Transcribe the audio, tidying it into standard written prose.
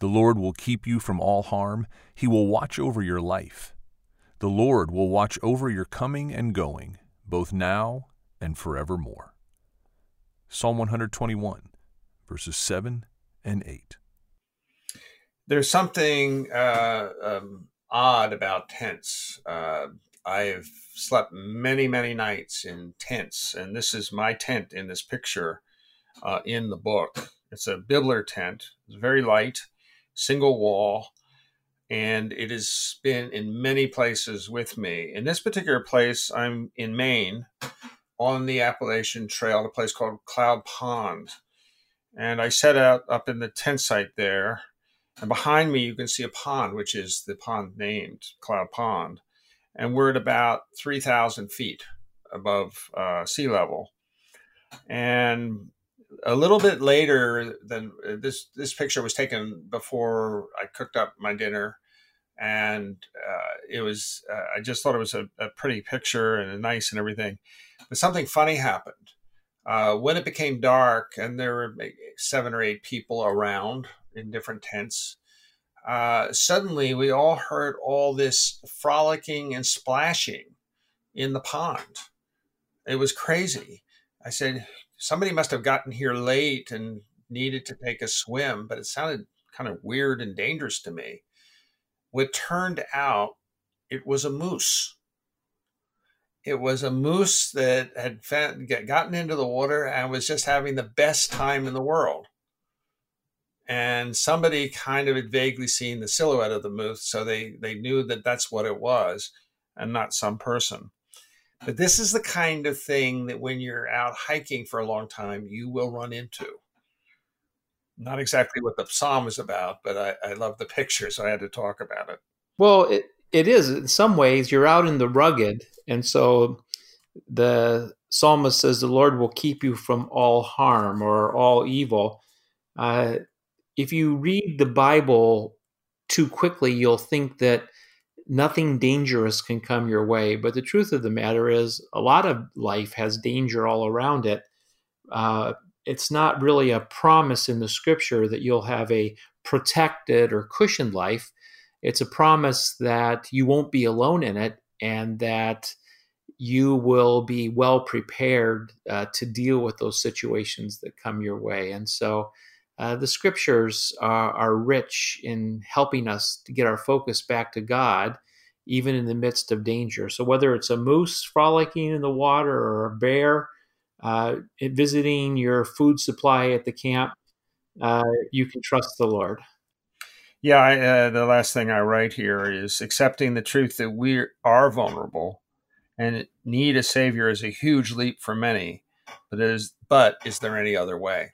The Lord will keep you from all harm. He will watch over your life. The Lord will watch over your coming and going, both now and forevermore. Psalm 121, verses 7 and 8. There's something odd about tents. I've slept many, many nights in tents, and this is my tent in this picture in the book. It's a Bibler tent. It's very light, single wall, and it has been in many places with me. In this particular place, I'm in Maine on the Appalachian Trail, a place called Cloud Pond. And I set out up in the tent site there, and behind me you can see a pond, which is the pond named Cloud Pond. And we're at about 3,000 feet above sea level. And a little bit later than this picture was taken before I cooked up my dinner, and it was I just thought it was a pretty picture and nice and everything, but something funny happened when it became dark, and there were 7 or 8 people around in different tents. Suddenly we all heard all this frolicking and splashing in the pond. It was crazy. I said, somebody must have gotten here late and needed to take a swim, but it sounded kind of weird and dangerous to me. What turned out, it was a moose. It was a moose that had gotten into the water and was just having the best time in the world. And somebody kind of had vaguely seen the silhouette of the moose, so they knew that that's what it was and not some person. But this is the kind of thing that when you're out hiking for a long time, you will run into. Not exactly what the psalm is about, but I love the picture, so I had to talk about it. Well, it is. In some ways, you're out in the rugged. And so the psalmist says, the Lord will keep you from all harm or all evil. If you read the Bible too quickly, you'll think that nothing dangerous can come your way. But the truth of the matter is a lot of life has danger all around it. It's not really a promise in the scripture that you'll have a protected or cushioned life. It's a promise that you won't be alone in it and that you will be well prepared to deal with those situations that come your way. And so the scriptures are rich in helping us to get our focus back to God, even in the midst of danger. So whether it's a moose frolicking in the water or a bear visiting your food supply at the camp, you can trust the Lord. Yeah, the last thing I write here is accepting the truth that we are vulnerable and need a Savior is a huge leap for many, but is there any other way?